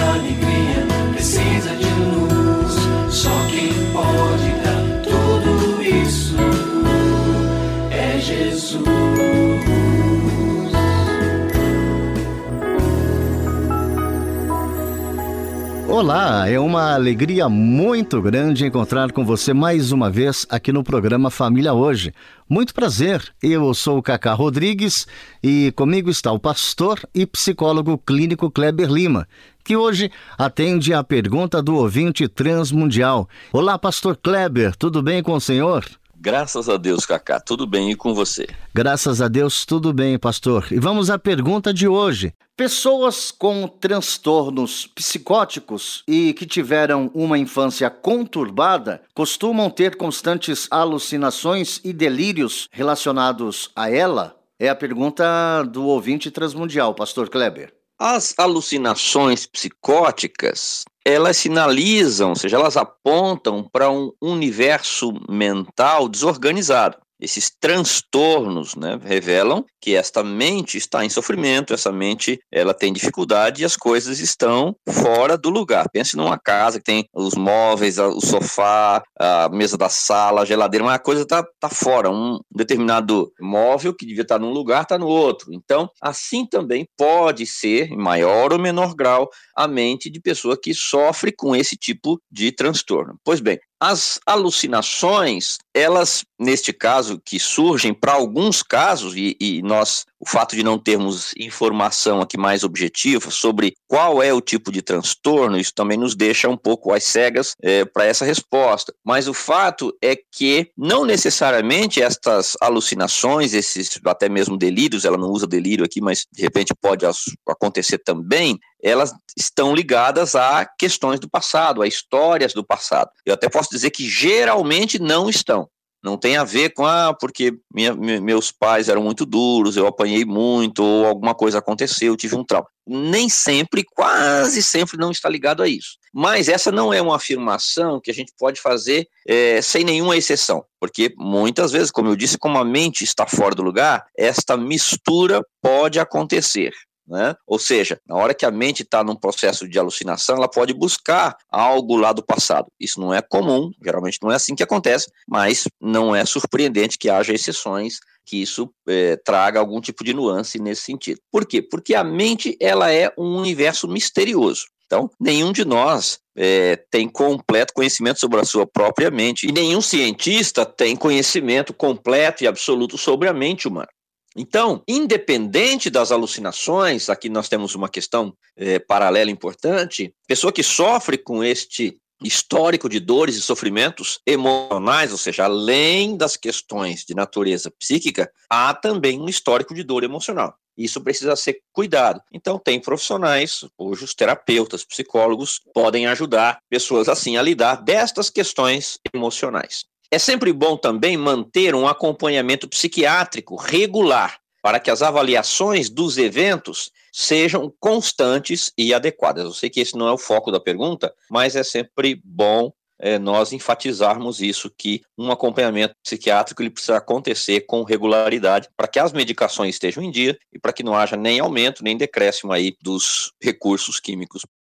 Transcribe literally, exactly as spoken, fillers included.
alegria, precisa de luz. Só quem pode dar tudo isso é Jesus. Olá, é uma alegria muito grande encontrar com você mais uma vez aqui no programa Família Hoje. Muito prazer, eu sou o Cacá Rodrigues e comigo está o pastor e psicólogo clínico Kleber Lima, que hoje atende à pergunta do ouvinte transmundial. Olá, pastor Kleber, tudo bem com o senhor? Graças a Deus, Cacá, tudo bem e com você? Graças a Deus, tudo bem, pastor. E vamos à pergunta de hoje. Pessoas com transtornos psicóticos e que tiveram uma infância conturbada costumam ter constantes alucinações e delírios relacionados a ela? É a pergunta do ouvinte transmundial, pastor Kleber. As alucinações psicóticas, elas sinalizam, ou seja, elas apontam para um universo mental desorganizado. Esses transtornos, né, revelam que esta mente está em sofrimento, essa mente ela tem dificuldade e as coisas estão fora do lugar. Pense numa casa que tem os móveis, o sofá, a mesa da sala, a geladeira, mas a coisa está tá fora. Um determinado móvel que devia estar num lugar está no outro. Então, assim também pode ser, em maior ou menor grau, a mente de pessoa que sofre com esse tipo de transtorno. Pois bem, as alucinações, elas, neste caso, que surgem para alguns casos, e, e nós, o fato de não termos informação aqui mais objetiva sobre qual é o tipo de transtorno, isso também nos deixa um pouco às cegas é, para essa resposta. Mas o fato é que não necessariamente estas alucinações, esses até mesmo delírios, ela não usa delírio aqui, mas de repente pode acontecer também, elas estão ligadas a questões do passado, a histórias do passado. Eu até posso dizer que geralmente não estão. Não tem a ver com, ah, porque minha, meus pais eram muito duros, eu apanhei muito, ou alguma coisa aconteceu, eu tive um trauma. Nem sempre, quase sempre não está ligado a isso. Mas essa não é uma afirmação que a gente pode fazer é, sem nenhuma exceção. Porque muitas vezes, como eu disse, como a mente está fora do lugar, esta mistura pode acontecer. Né? Ou seja, na hora que a mente está num processo de alucinação, ela pode buscar algo lá do passado. Isso não é comum, geralmente não é assim que acontece, mas não é surpreendente que haja exceções que isso é, traga algum tipo de nuance nesse sentido. Por quê? Porque a mente ela é um universo misterioso. Então, nenhum de nós é, tem completo conhecimento sobre a sua própria mente e nenhum cientista tem conhecimento completo e absoluto sobre a mente humana. Então, independente das alucinações, aqui nós temos uma questão é, paralela importante, pessoa que sofre com este histórico de dores e sofrimentos emocionais, ou seja, além das questões de natureza psíquica, há também um histórico de dor emocional. Isso precisa ser cuidado. Então, tem profissionais, hoje os terapeutas, psicólogos, podem ajudar pessoas assim a lidar destas questões emocionais. É sempre bom também manter um acompanhamento psiquiátrico regular para que as avaliações dos eventos sejam constantes e adequadas. Eu sei que esse não é o foco da pergunta, mas é sempre bom é, nós enfatizarmos isso, que um acompanhamento psiquiátrico ele precisa acontecer com regularidade para que as medicações estejam em dia e para que não haja nem aumento, nem decréscimo aí dos recursos químicos.